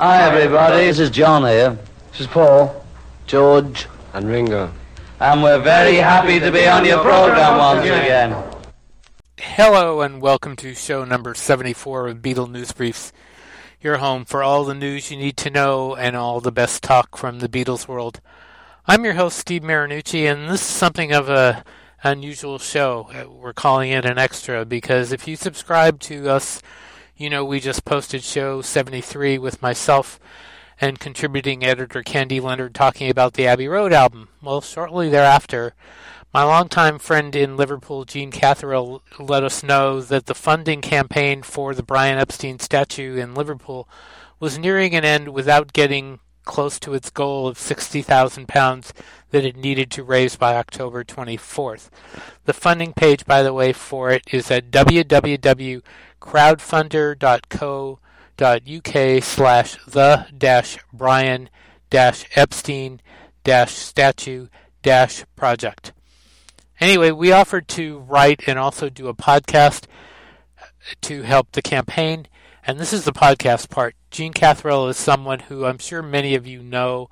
Hi, everybody. This is John here. This is Paul, George, and Ringo. And we're very happy to be on your program once again. Hello, and welcome to show number 74 of Beatle News Briefs, your home for all the news you need to know and all the best talk from the Beatles world. I'm your host, Steve Marinucci, and this is something of a unusual show. We're calling it an extra because if you subscribe to us, you know we just posted show 73 with myself and contributing editor Candy Leonard talking about the Abbey Road album. Well, shortly thereafter, my longtime friend in Liverpool, Jean Catharell, let us know that the funding campaign for the Brian Epstein statue in Liverpool was nearing an end without getting close to its goal of £60,000 that it needed to raise by October 24th. The funding page, by the way, for it is at www.crowdfunder.co.uk/the-Brian-Epstein-statue-project. Anyway, we offered to write and also do a podcast to help the campaign. And this is the podcast part. Jean Catharell is someone who I'm sure many of you know.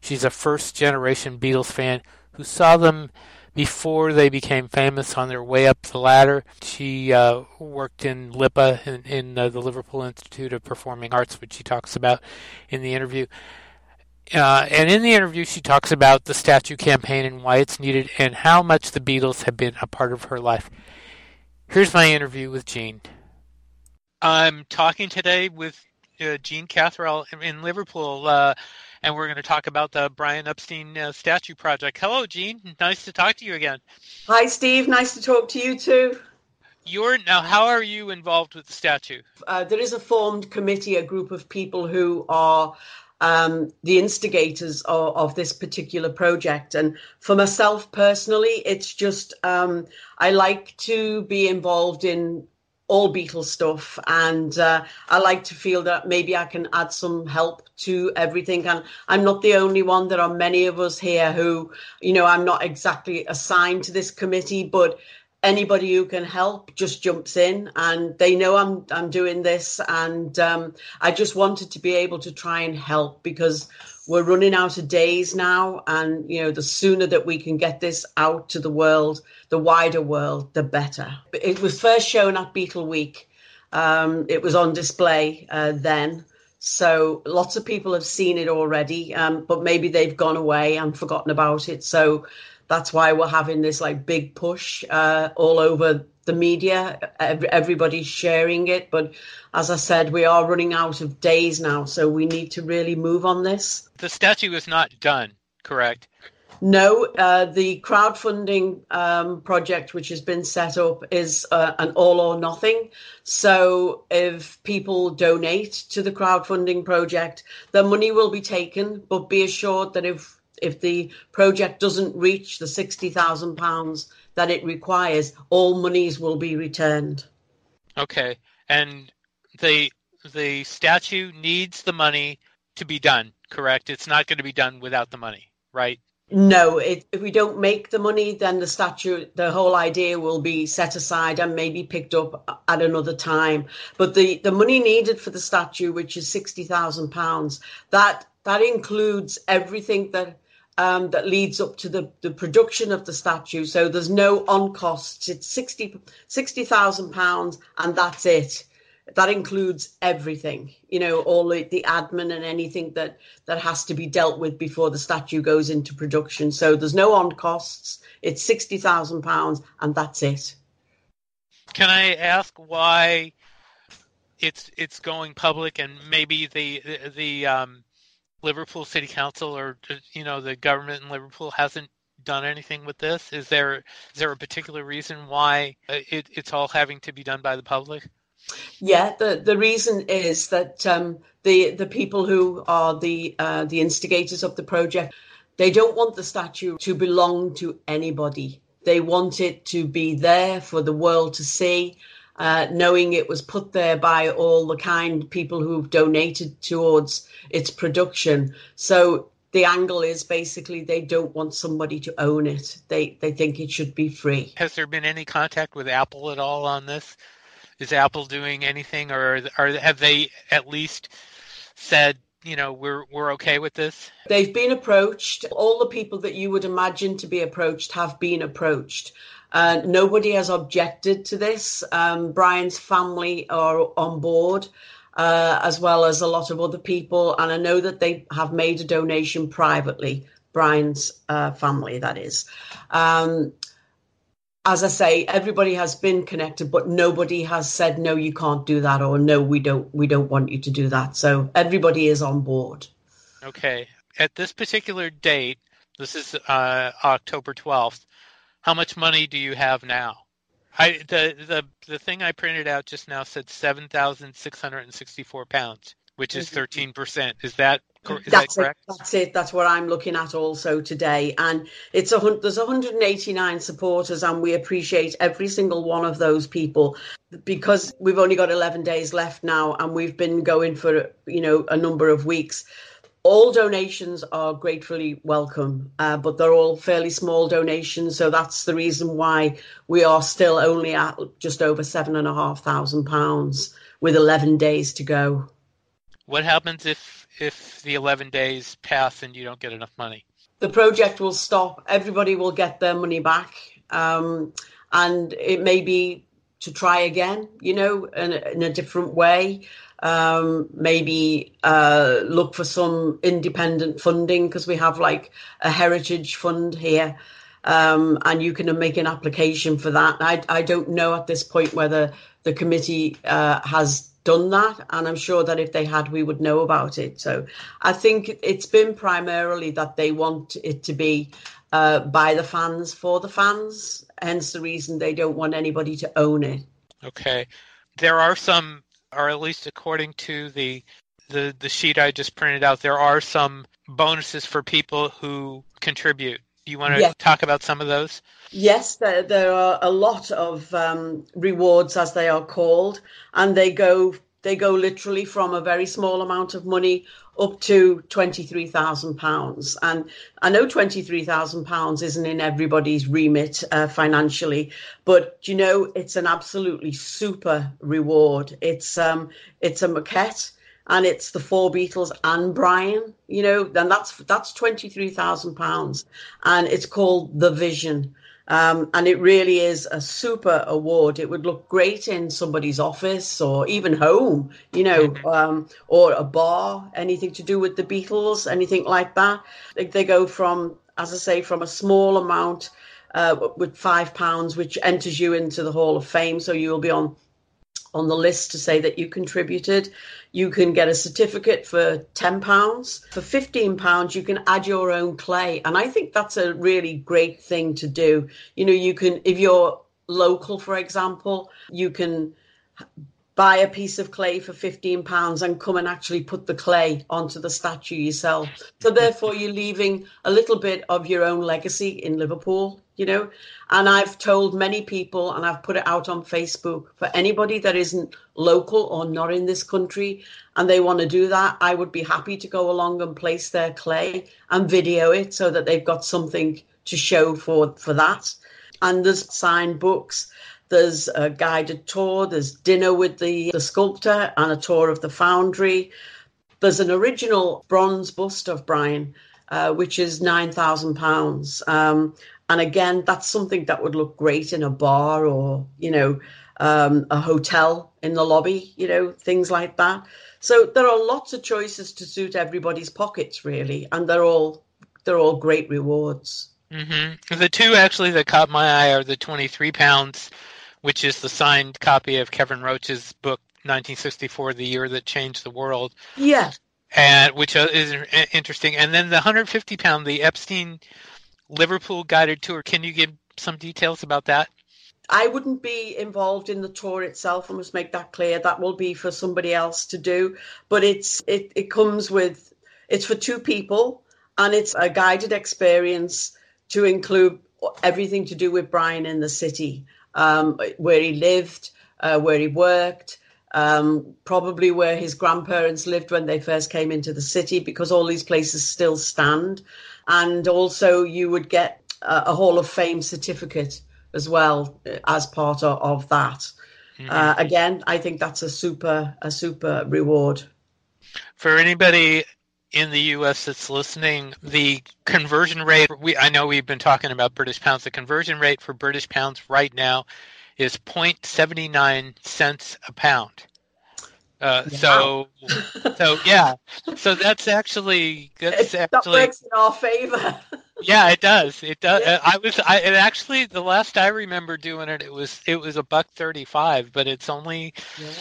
She's a first-generation Beatles fan who saw them before they became famous on their way up the ladder. She worked in LIPA, in the Liverpool Institute of Performing Arts, which she talks about in the interview. And in the interview, she talks about the statue campaign and why it's needed and how much the Beatles have been a part of her life. Here's my interview with Jean. I'm talking today with Jean Catharell in Liverpool, and we're going to talk about the Brian Epstein statue project. Hello, Jean. Nice to talk to you again. Hi, Steve. Nice to talk to you, too. Now, how are you involved with the statue? There is a formed committee, a group of people who are the instigators of this particular project. And for myself personally, it's just I like to be involved in all Beatles stuff, and I like to feel that maybe I can add some help to everything. And I'm not the only one. There are many of us here who, you know, I'm not exactly assigned to this committee, but anybody who can help just jumps in, and they know I'm doing this, and I just wanted to be able to try and help because we're running out of days now, and you know, the sooner that we can get this out to the world, the wider world, the better. It was first shown at Beatle Week. It was on display then, so lots of people have seen it already, but maybe they've gone away and forgotten about it. So that's why we're having this like big push all over the media. Everybody's sharing it, but as I said, we are running out of days now, so we need to really move on this. The statue is not done, correct? No, the crowdfunding project which has been set up is an all or nothing. So if people donate to the crowdfunding project, their money will be taken, but be assured that if the project doesn't reach the £60,000 that it requires, all monies will be returned. Okay, and the statue needs the money to be done, correct? It's not going to be done without the money, right? No, if we don't make the money, then the statue, the whole idea will be set aside and maybe picked up at another time. But the money needed for the statue, which is £60,000, that includes everything that leads up to the production of the statue. So there's no on costs. It's £60,000 and that's it. That includes everything, you know, all the admin and anything that has to be dealt with before the statue goes into production. So there's no on costs. It's £60,000 and that's it. Can I ask why it's going public, and maybe the Liverpool City Council or, you know, the government in Liverpool hasn't done anything with this? Is there a particular reason why it's all having to be done by the public? Yeah, the reason is that the people who are the instigators of the project, they don't want the statue to belong to anybody. They want it to be there for the world to see, knowing it was put there by all the kind people who've donated towards its production. So the angle is basically they don't want somebody to own it. They think it should be free. Has there been any contact with Apple at all on this? Is Apple doing anything, or have they at least said you know, we're okay with this? They've been approached. All the people that you would imagine to be approached have been approached. Nobody has objected to this. Brian's family are on board, as well as a lot of other people. And I know that they have made a donation privately, Brian's family, that is. As I say, everybody has been connected, but nobody has said, no, you can't do that, or no, we don't want you to do that. So everybody is on board. Okay. At this particular date, this is October 12th, how much money do you have now? The thing I printed out just now said 7,664 pounds, which is 13%. Is that correct? That's it. That's what I'm looking at also today. And it's there's 189 supporters, and we appreciate every single one of those people, because we've only got 11 days left now, and we've been going for, you know, a number of weeks. All donations are gratefully welcome, but they're all fairly small donations. So that's the reason why we are still only at just over £7,500 with 11 days to go. What happens if the 11 days pass and you don't get enough money? The project will stop. Everybody will get their money back. And it may be to try again, you know, in a different way. Maybe look for some independent funding, because we have like a heritage fund here, and you can make an application for that. I don't know at this point whether the committee has done that, and I'm sure that if they had, we would know about it. So I think it's been primarily that they want it to be by the fans, for the fans, hence the reason they don't want anybody to own it. Okay. There are some... or at least according to the sheet I just printed out, there are some bonuses for people who contribute. Do you want to talk about some of those? Yes, there are a lot of rewards, as they are called, and they go literally from a very small amount of money up to £23,000. And I know £23,000 isn't in everybody's remit financially, but, you know, it's an absolutely super reward. It's a maquette, and it's the four Beatles and Brian, you know, and that's £23,000. And it's called The Vision. And it really is a super award. It would look great in somebody's office or even home, you know, or a bar, anything to do with the Beatles, anything like that. They go from, as I say, from a small amount with £5, which enters you into the Hall of Fame. So you'll be on the list to say that you contributed. You can get a certificate for £10. For £15, you can add your own clay. And I think that's a really great thing to do. You know, you can, if you're local, for example, you can buy a piece of clay for £15 and come and actually put the clay onto the statue yourself. So therefore, you're leaving a little bit of your own legacy in Liverpool. You know, and I've told many people, and I've put it out on Facebook, for anybody that isn't local or not in this country and they want to do that, I would be happy to go along and place their clay and video it so that they've got something to show for that. And there's signed books, there's a guided tour, there's dinner with the sculptor and a tour of the foundry. There's an original bronze bust of Brian, which is £9,000. And again, that's something that would look great in a bar or, you know, a hotel in the lobby, you know, things like that. So there are lots of choices to suit everybody's pockets, really. And they're all great rewards. Mm-hmm. The two actually that caught my eye are the £23, which is the signed copy of Kevin Roach's book, 1964, The Year That Changed the World. Yeah. And which is interesting. And then the £150, the Epstein Liverpool guided tour. Can you give some details about that? I wouldn't be involved in the tour itself. I must make that clear. That will be for somebody else to do. But it's for two people, and it's a guided experience to include everything to do with Brian in the city, where he lived, where he worked, probably where his grandparents lived when they first came into the city, because all these places still stand. And also you would get a Hall of Fame certificate as well as part of that. Mm-hmm. Again, I think that's a super reward. For anybody in the U.S. that's listening, the conversion rate, I know we've been talking about British pounds. The conversion rate for British pounds right now is 0.79 cents a pound. So that works in our favor. Yeah, it does. It does. Yeah. The last I remember doing it, it was $1.35, but it's only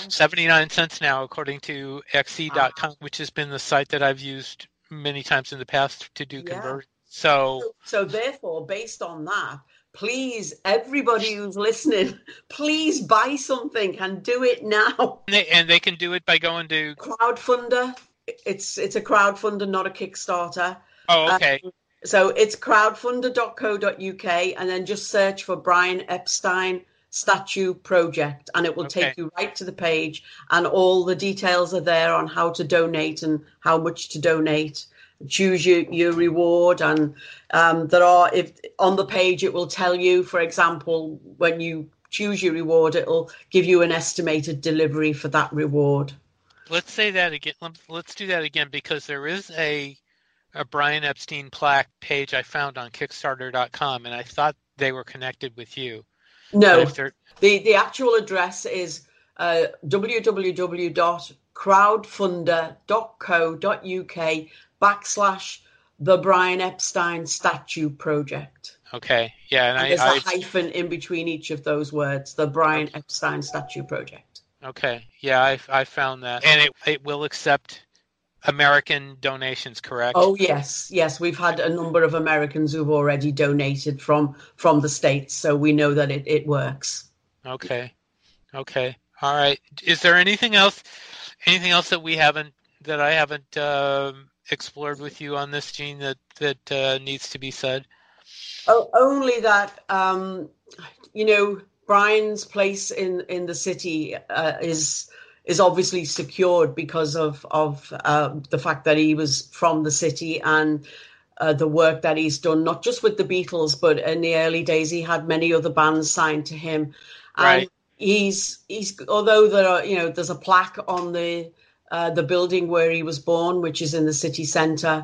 79 cents now, according to xe.com, which has been the site that I've used many times in the past to do conversions. So therefore, based on that, please, everybody who's listening, please buy something and do it now. And they can do it by going to Crowdfunder. It's a crowdfunder, not a Kickstarter. Oh, okay. So it's crowdfunder.co.uk, and then just search for Brian Epstein Statue Project, and it will take you right to the page, and all the details are there on how to donate and how much to donate. Choose your reward, and if on the page it will tell you, for example, when you choose your reward, it'll give you an estimated delivery for that reward. Let's say that again. Let's do that again, because there is a Brian Epstein plaque page I found on Kickstarter.com, and I thought they were connected with you. No, the actual address is www.crowdfunder.co.uk. /the Brian Epstein Statue Project. Okay, yeah. And there's a hyphen in between each of those words, the Brian Epstein Statue Project. Okay, yeah, I found that. And it will accept American donations, correct? Oh, yes. We've had a number of Americans who've already donated from the States, so we know that it works. Okay. All right. Is there anything else that I haven't... explored with you on this, Jean, that needs to be said? Oh, only that, Brian's place in the city is obviously secured because of the fact that he was from the city and the work that he's done, not just with the Beatles, but in the early days he had many other bands signed to him. Right. And he's although there are, there's a plaque on the building where he was born, which is in the city centre.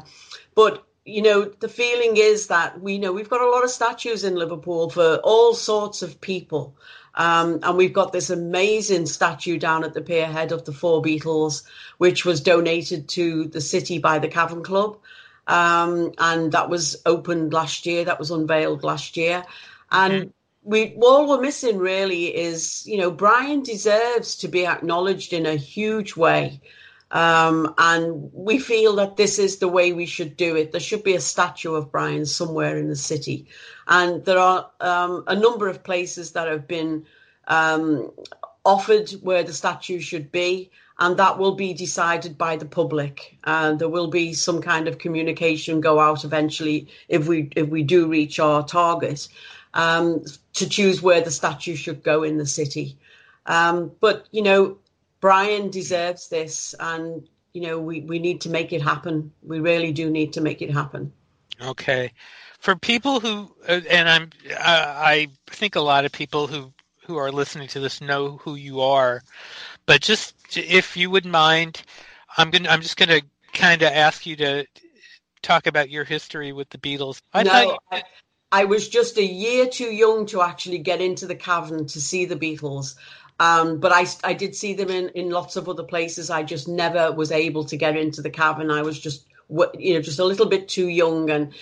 But, the feeling is that we've got a lot of statues in Liverpool for all sorts of people. And we've got this amazing statue down at the pierhead of the Four Beatles, which was donated to the city by the Cavern Club. And that was opened last year. That was unveiled last year. And all we're missing really is, Brian deserves to be acknowledged in a huge way. And we feel that this is the way we should do it. There should be a statue of Brian somewhere in the city. And there are a number of places that have been offered where the statue should be. And that will be decided by the public. And there will be some kind of communication go out eventually if we do reach our target. To choose where the statue should go in the city. But Brian deserves this, and, we need to make it happen. We really do need to make it happen. Okay. For people who, and I think a lot of people who are listening to this know who you are, but just if you wouldn't mind, I'm just going to kind of ask you to talk about your history with the Beatles. I was just a year too young to actually get into the Cavern to see the Beatles. But I did see them in lots of other places. I just never was able to get into the Cavern. I was just a little bit too young. And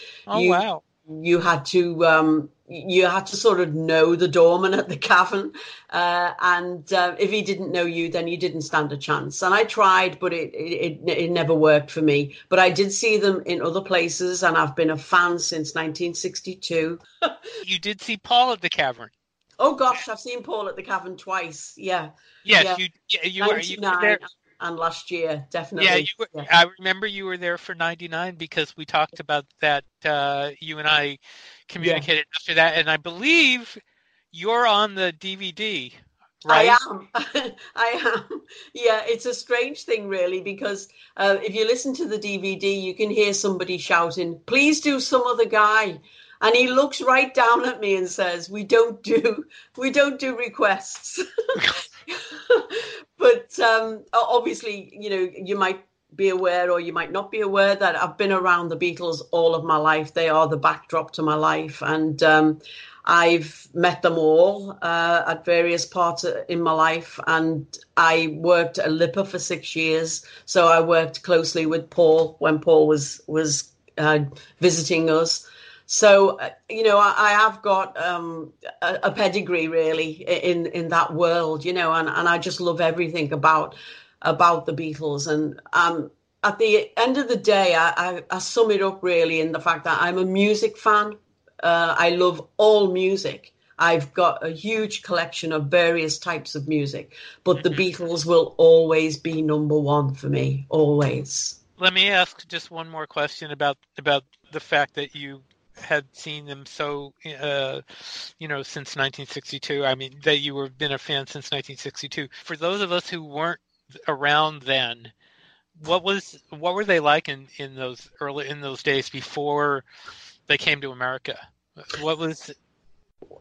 you had to sort of know the doorman at the Cavern. And if he didn't know you, then you didn't stand a chance. And I tried, but it never worked for me. But I did see them in other places, and I've been a fan since 1962. You did see Paul at the Cavern. Oh, gosh, I've seen Paul at the Cavern twice. Yeah. Yes, yeah. You were. You were there. And last year, definitely. Yeah, I remember you were there for 99 because we talked about that. You and I communicated after that. And I believe you're on the DVD, right? I am. Yeah, it's a strange thing, really, because if you listen to the DVD, you can hear somebody shouting, "Please do some other guy." And he looks right down at me and says, "We don't do requests." But obviously, you might be aware, or you might not be aware, that I've been around the Beatles all of my life. They are the backdrop to my life, and I've met them all at various parts in my life. And I worked at LIPA for 6 years, so I worked closely with Paul when Paul was visiting us. So, I have got a pedigree, really, in that world, and I just love everything about the Beatles. And at the end of the day, I sum it up, really, in the fact that I'm a music fan. I love all music. I've got a huge collection of various types of music, but the Beatles will always be number one for me, always. Let me ask just one more question about the fact that you had seen them so, since 1962. I mean, that you have been a fan since 1962. For those of us who weren't around then, what were they like in those days before they came to America? What was?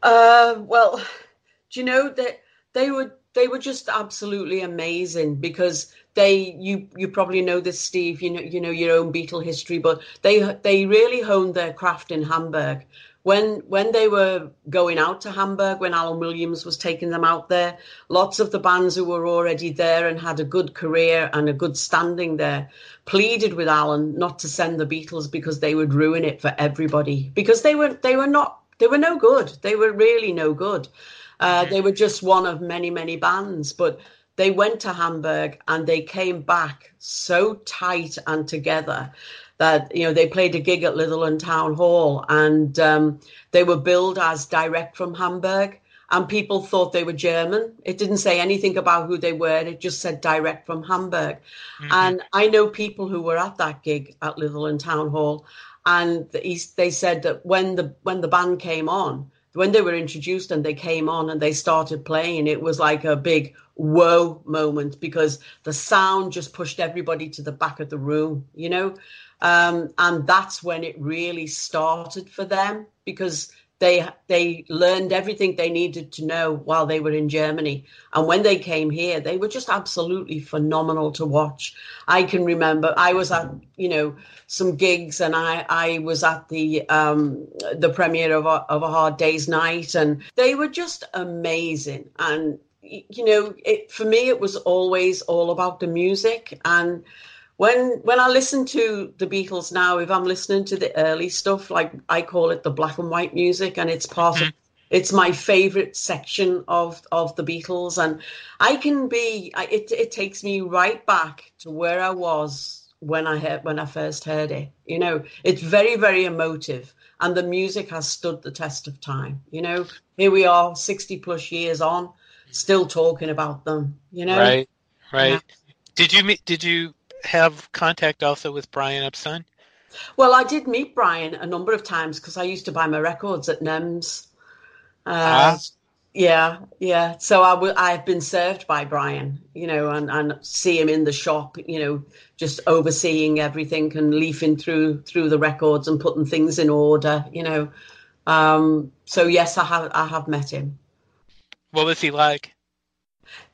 Well, do you know that they were just absolutely amazing, because you probably know this, Steve. You know your own Beatle history, but they really honed their craft in Hamburg. When they were going out to Hamburg, when Alan Williams was taking them out there, lots of the bands who were already there and had a good career and a good standing there pleaded with Alan not to send the Beatles, because they would ruin it for everybody. Because they were no good. They were really no good. They were just one of many, many bands. But they went to Hamburg and they came back so tight and together that, they played a gig at Litherland Town Hall, and they were billed as direct from Hamburg, and people thought they were German. It didn't say anything about who they were. It just said direct from Hamburg. Mm-hmm. And I know people who were at that gig at Litherland Town Hall, and they said that when the band came on, when they were introduced and they came on and they started playing, it was like a big whoa moment, because the sound just pushed everybody to the back of the room, and that's when it really started for them, because they learned everything they needed to know while they were in Germany. And when they came here, they were just absolutely phenomenal to watch. I can remember I was at, some gigs, and I was at the premiere of a Hard Day's Night, and they were just amazing. And, for me, it was always all about the music. And When I listen to the Beatles now, if I'm listening to the early stuff, like I call it the black and white music, and it's part of, it's my favourite section of the Beatles, and it takes me right back to where I was when I first heard it. It's very, very emotive, and the music has stood the test of time. Here we are, 60 plus years on, still talking about them. Right. Yeah. Did you have contact also with Brian Epstein? Well, I did meet Brian a number of times, because I used to buy my records at NEMS. Yeah. So I've been served by Brian, and see him in the shop, just overseeing everything and leafing through the records and putting things in order, So yes, I have met him. What was he like?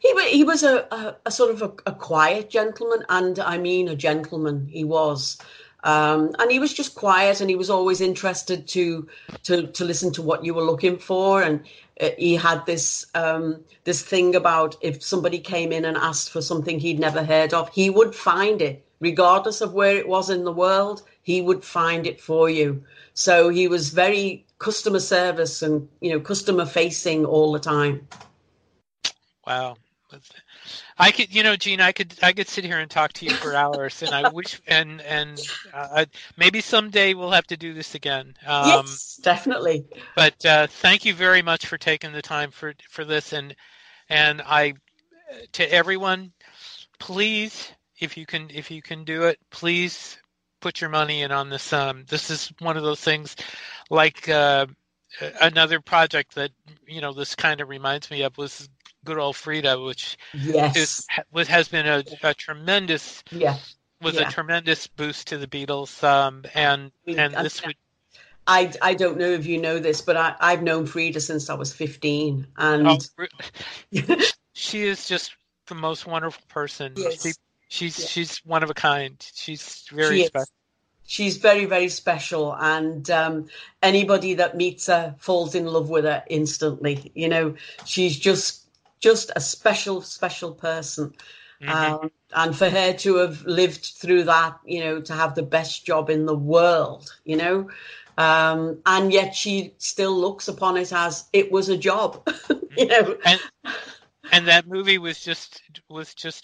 He was a sort of a quiet gentleman, and I mean a gentleman he was. And he was just quiet, and he was always interested to listen to what you were looking for. And he had this thing about, if somebody came in and asked for something he'd never heard of, he would find it, regardless of where it was in the world. He would find it for you. So he was very customer service and, customer facing all the time. Wow, I could, Jean, I could sit here and talk to you for hours, and I wish, and maybe someday we'll have to do this again. Yes, definitely. But thank you very much for taking the time for this, and I, to everyone, please, if you can do it, please put your money in on this. This is one of those things, like another project that this kind of reminds me of was Good Old Frida, which has been a tremendous a tremendous boost to the Beatles, and this would... I don't know if you know this, but I've known Frida since I was 15, and she is just the most wonderful person. Yes. She, She's one of a kind. She's very special. She's very, very special, and anybody that meets her falls in love with her instantly. You know, she's just a special, special person. Mm-hmm. And for her to have lived through that, you know, to have the best job in the world, you know, and yet she still looks upon it as it was a job, you know. And that movie was just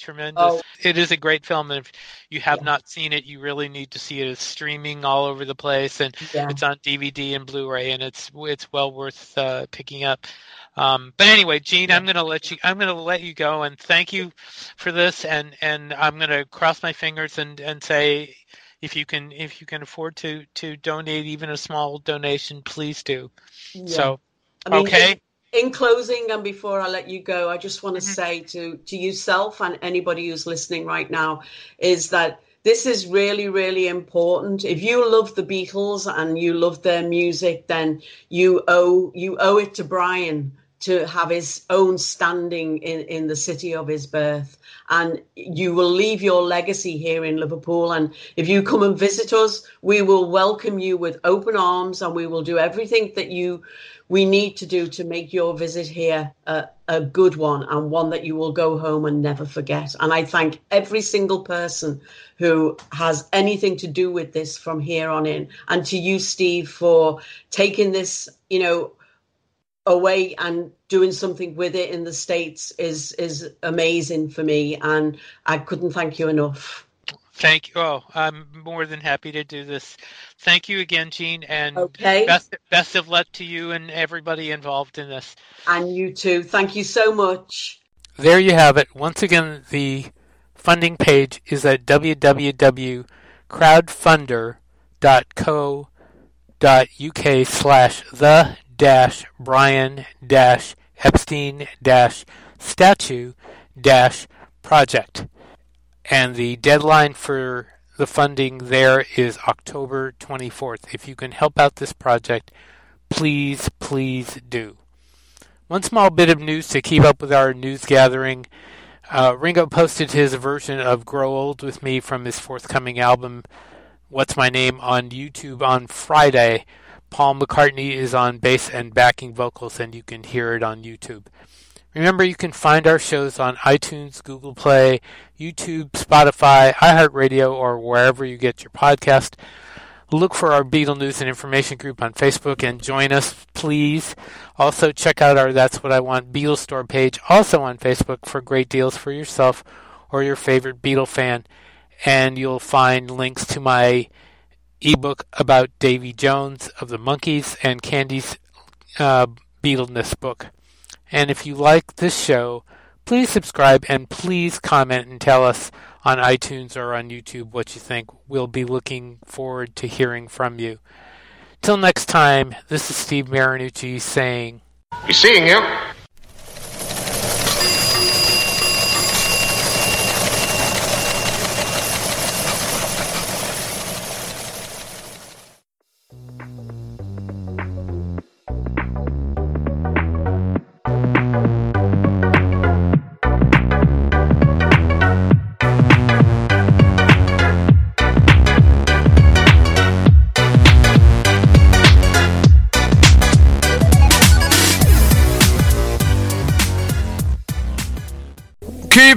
tremendous. Oh. It is a great film, and if you have not seen it, you really need to see it. It's streaming all over the place, and it's on DVD and Blu-ray, and it's well worth picking up. But anyway, Jean, I'm going to let you go, and thank you for this, and I'm going to cross my fingers and say, if you can afford to donate even a small donation, please do. Yeah. So, okay. In closing, and before I let you go, I just want to say to yourself and anybody who's listening right now is that this is really, really important. If you love the Beatles and you love their music, then you owe it to Brian to have his own standing in the city of his birth. And you will leave your legacy here in Liverpool. And if you come and visit us, we will welcome you with open arms, and we will do everything that we need to do to make your visit here a good one, and one that you will go home and never forget. And I thank every single person who has anything to do with this from here on in. And to you, Steve, for taking this, you know, away and doing something with it in the States is amazing for me, and I couldn't thank you enough. Thank you. Oh, I'm more than happy to do this. Thank you again, Jean, and best of luck to you and everybody involved in this. And you too. Thank you so much. There you have it. Once again, the funding page is at www.crowdfunder.co.uk/the-Brian-Epstein-statue-project. And the deadline for the funding there is October 24th. If you can help out this project, please, please do. One small bit of news to keep up with our news gathering. Ringo posted his version of Grow Old with Me from his forthcoming album, What's My Name, on YouTube on Friday. Paul McCartney is on bass and backing vocals, and you can hear it on YouTube. Remember, you can find our shows on iTunes, Google Play, YouTube, Spotify, iHeartRadio, or wherever you get your podcast. Look for our Beatle News and Information group on Facebook and join us, please. Also, check out our That's What I Want Beatle Store page, also on Facebook, for great deals for yourself or your favorite Beatle fan. And you'll find links to my ebook about Davy Jones of the Monkees and Candy's Beatleness book. And if you like this show, please subscribe and please comment and tell us on iTunes or on YouTube what you think. We'll be looking forward to hearing from you. Till next time, this is Steve Marinucci saying, be seeing you.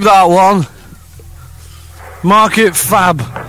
That one. Mark it fab.